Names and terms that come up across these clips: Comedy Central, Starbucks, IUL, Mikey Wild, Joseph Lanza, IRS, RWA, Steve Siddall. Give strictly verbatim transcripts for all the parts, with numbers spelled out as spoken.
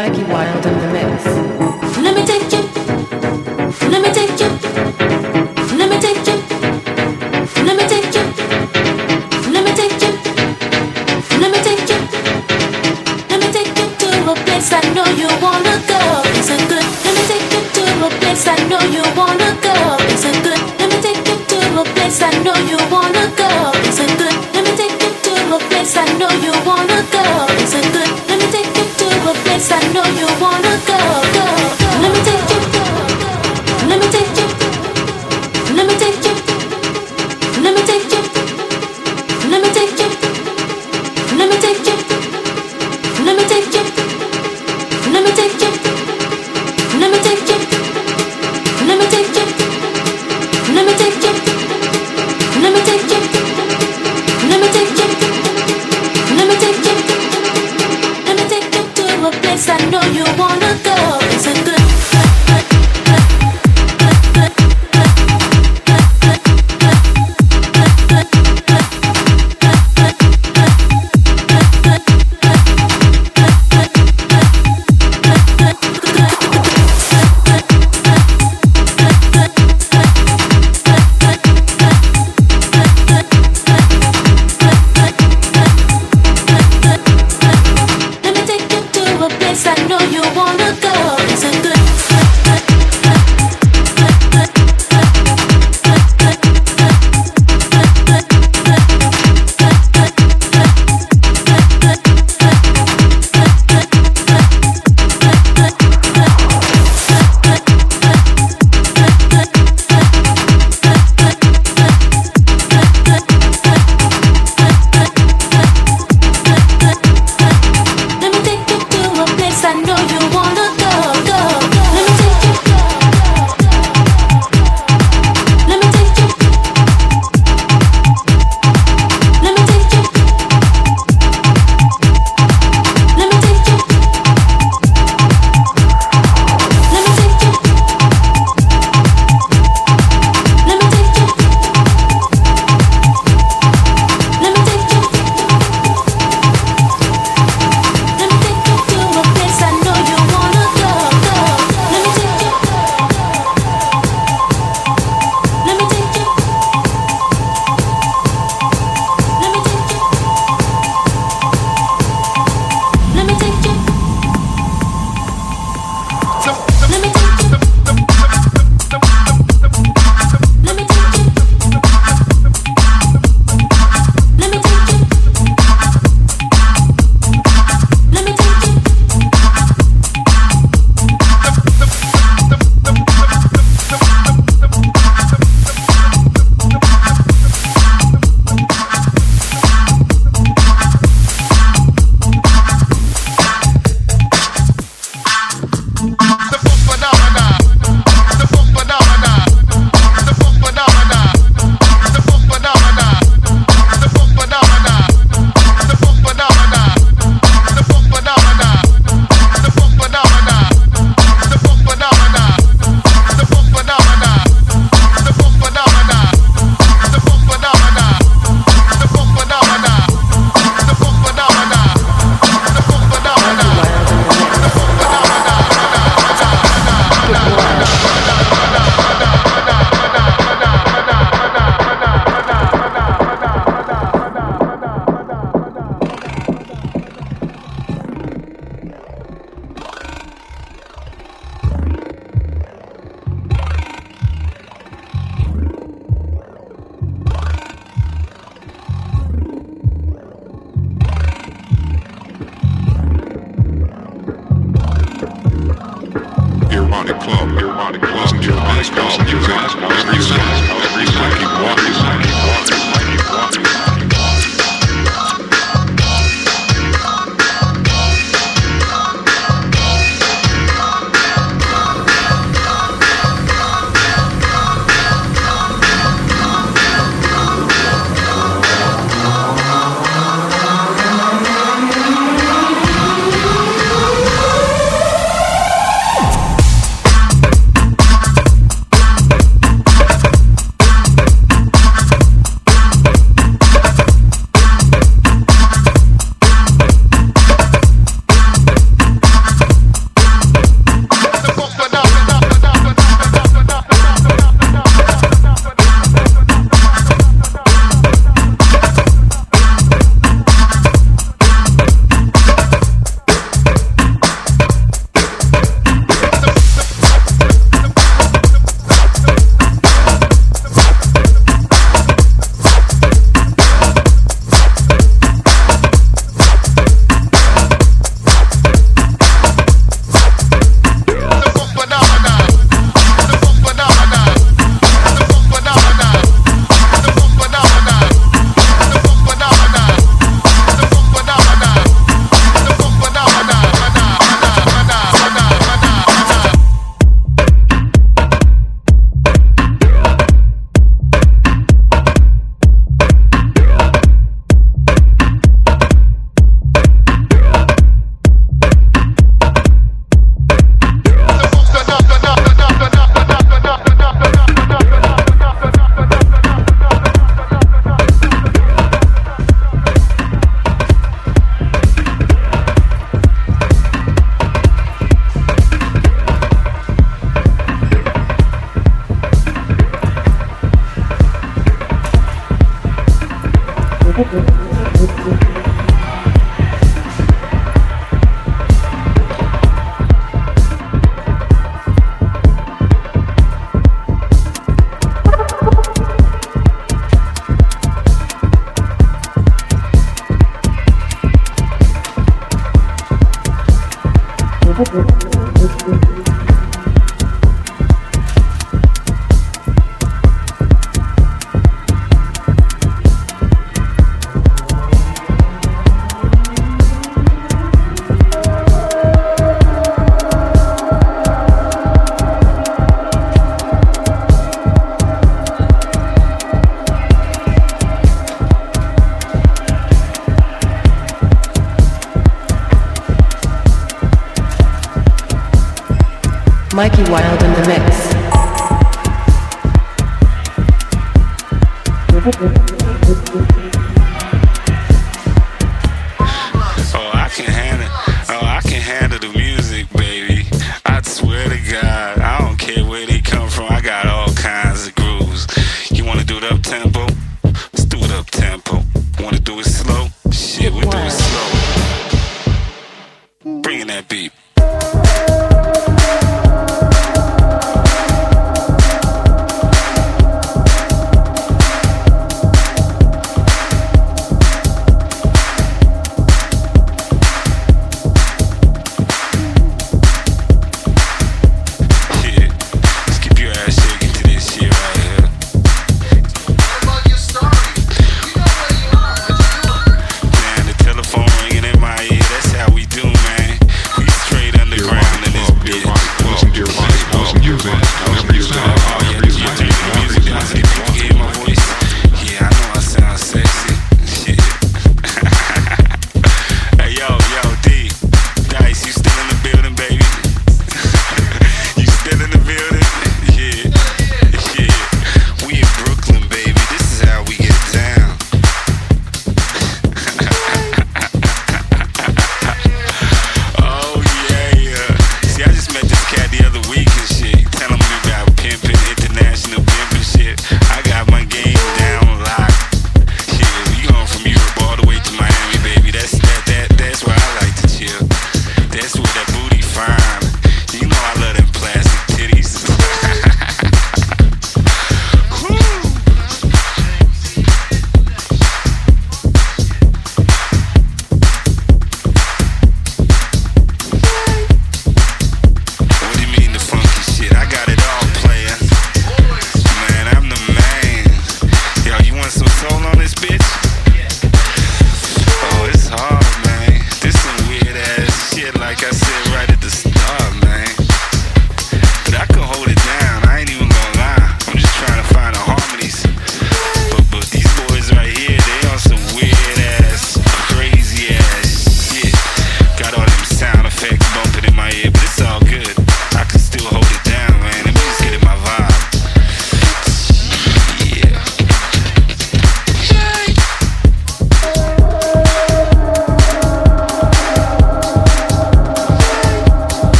Mikey Wild in the mix. Let me take you. Let me take you. Let me take you. Let me take you. Let me take you. Let me take you. Let me take you to a place I know you wanna go. It's a good. Let me take you to a place I know you wanna go. It's a good. Let me take you to a place I know you wanna go. It's a good. Let me take you to a place I know you wanna go. It's a good. Let me take you to a place I know you wanna go. Go. Let me take you. Let me take you. Let me take you. Let me take you. Let me take you. Let me take you. Let me take you. Let me take you. Let me take you. Let me take you. Let me take you. Let me take you. Let me take you. Let me take you. Let me take you to a place I know you wanna go. It's a good. Mikey Wild in the mix. Oh, I can handle, oh, I can handle the music, baby. I swear to God, I don't care where they come from. I got all kinds of grooves. You wanna do it up tempo? Let's do it up tempo. Wanna do it slow? Shit, we do it slow. Bringing that beat.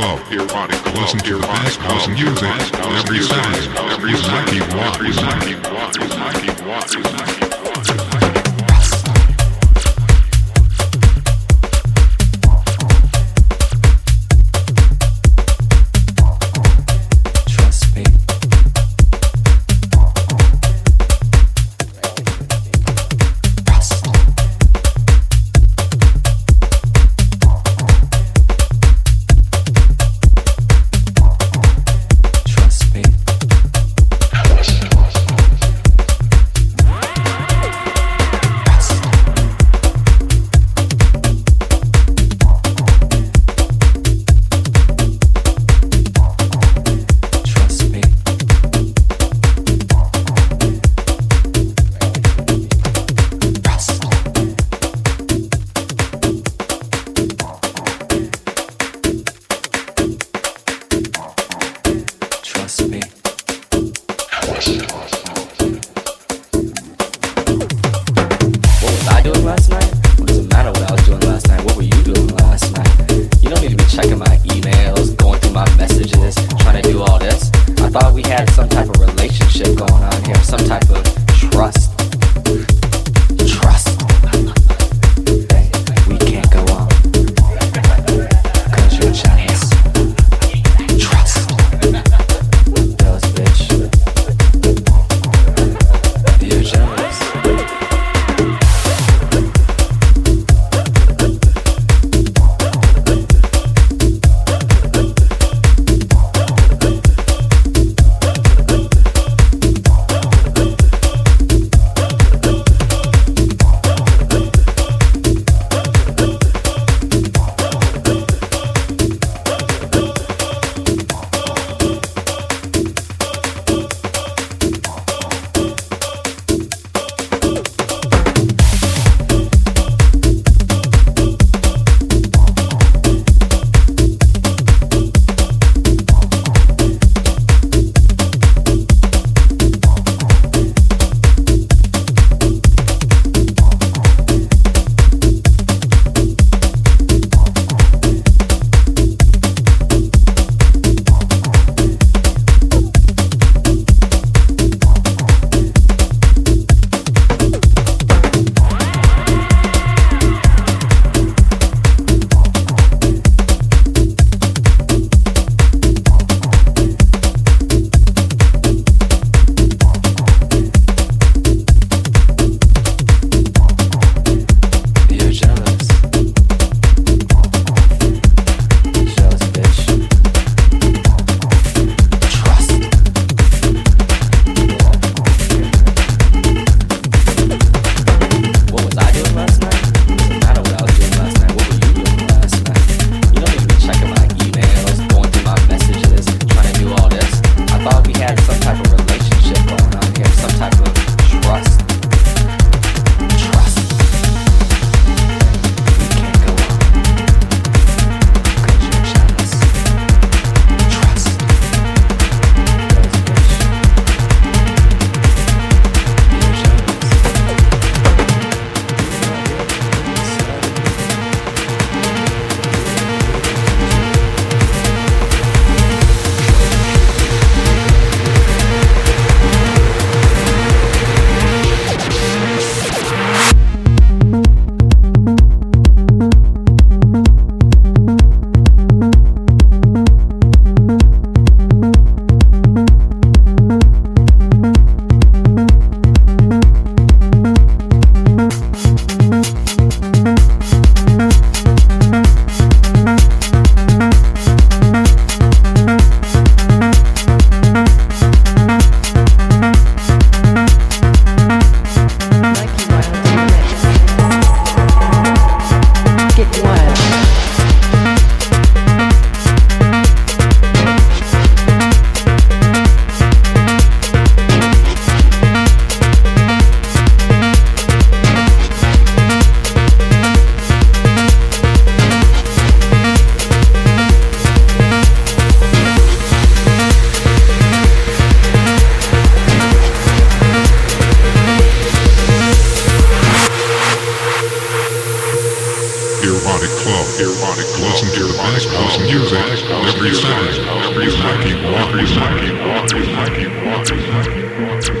club, erotic club. Listen to the best house music every Saturday with Mikey Wild. Mikey Wild. Mikey Wild. Mikey Wild. Erotic Club, Erotic Club, listen to the best house music, every Saturday, every Mikey Wild, Mikey Wild, Mikey Wild, Mikey Wild.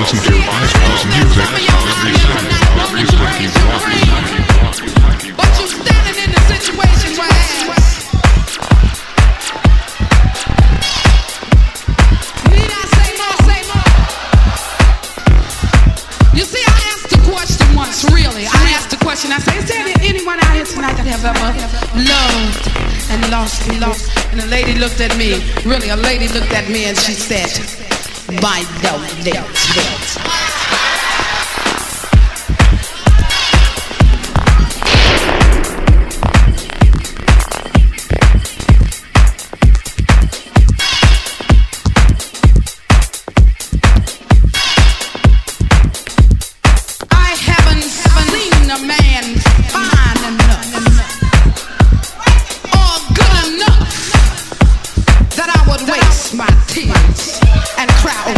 Listen to night I have ever loved and lost and lost. And a lady looked at me, really a lady looked at me and she said, by the way. My tears and crowd.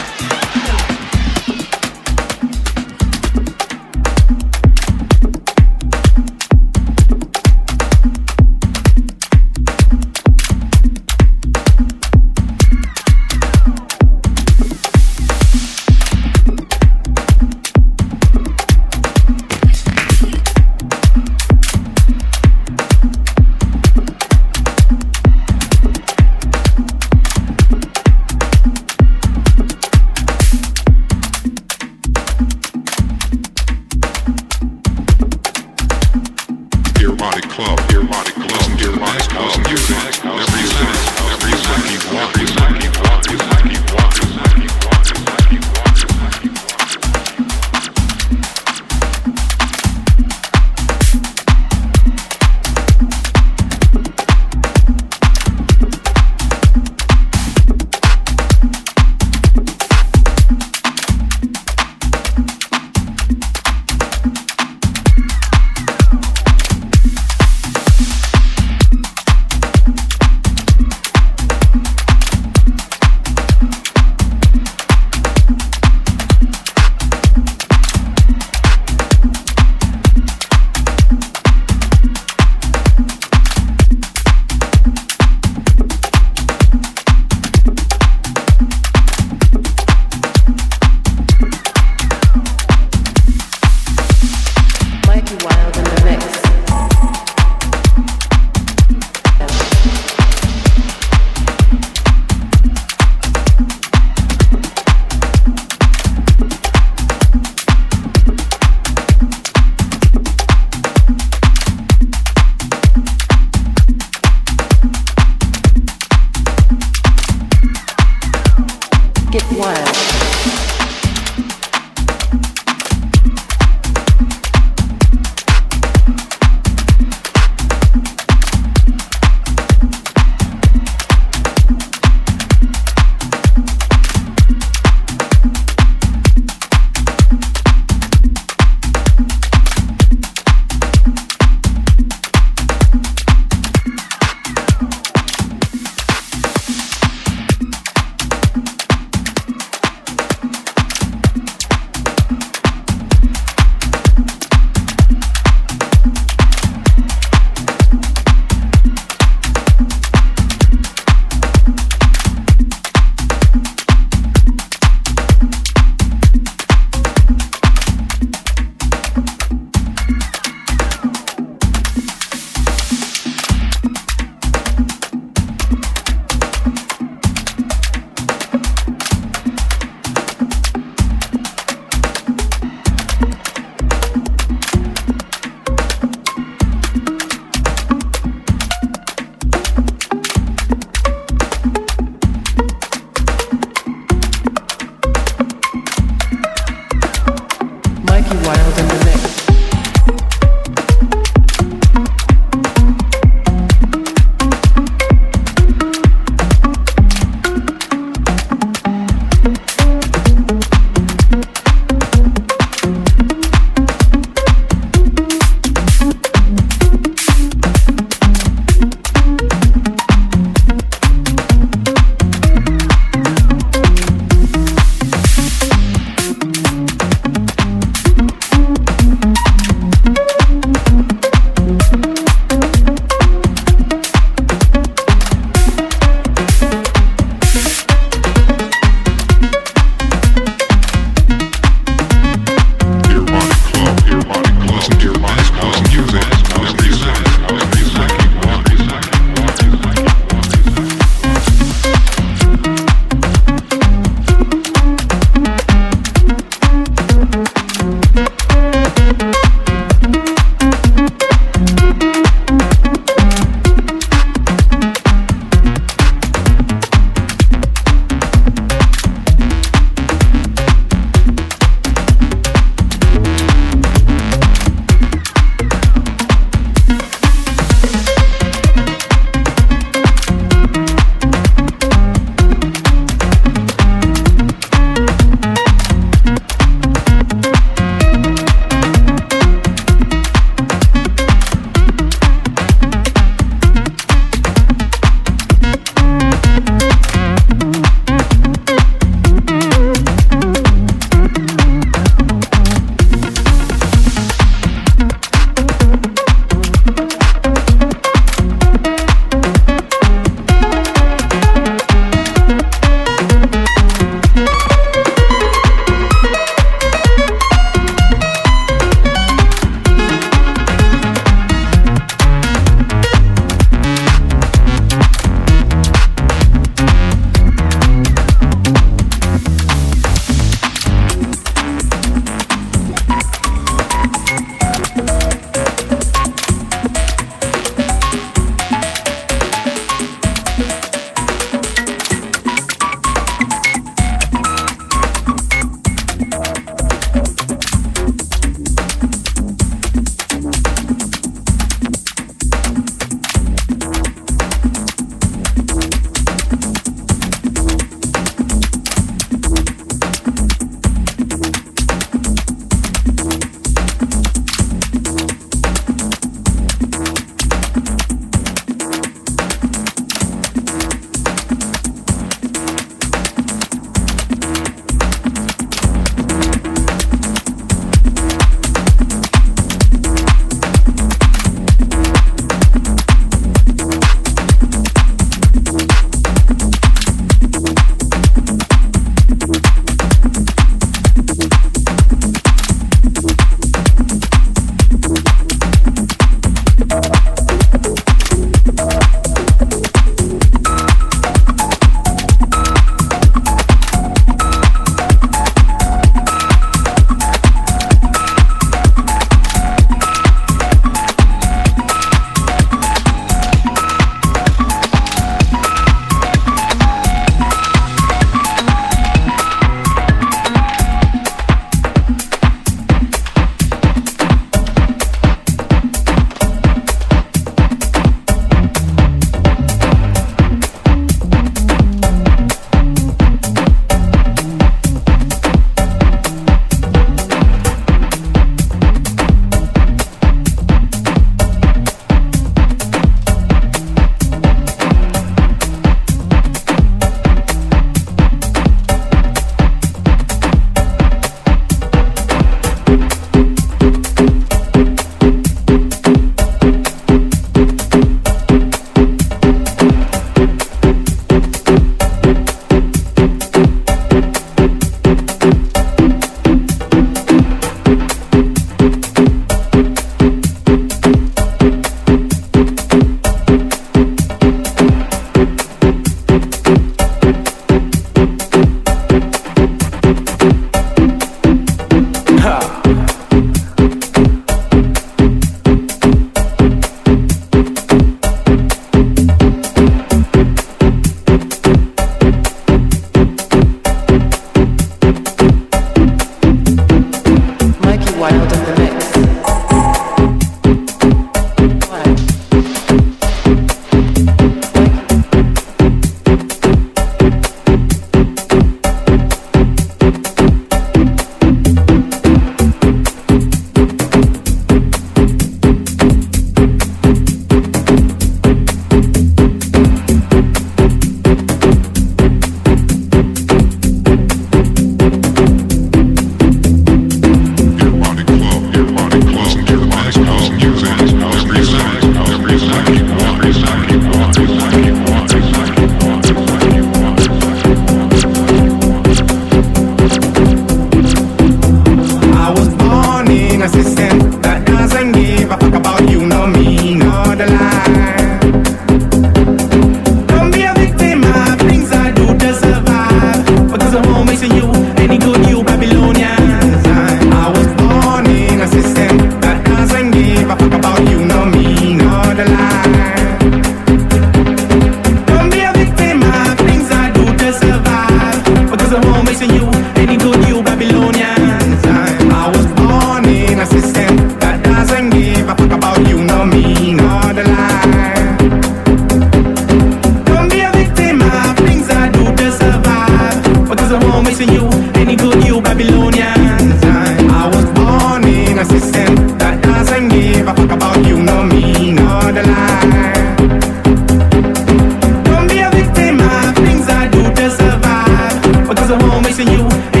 missing you.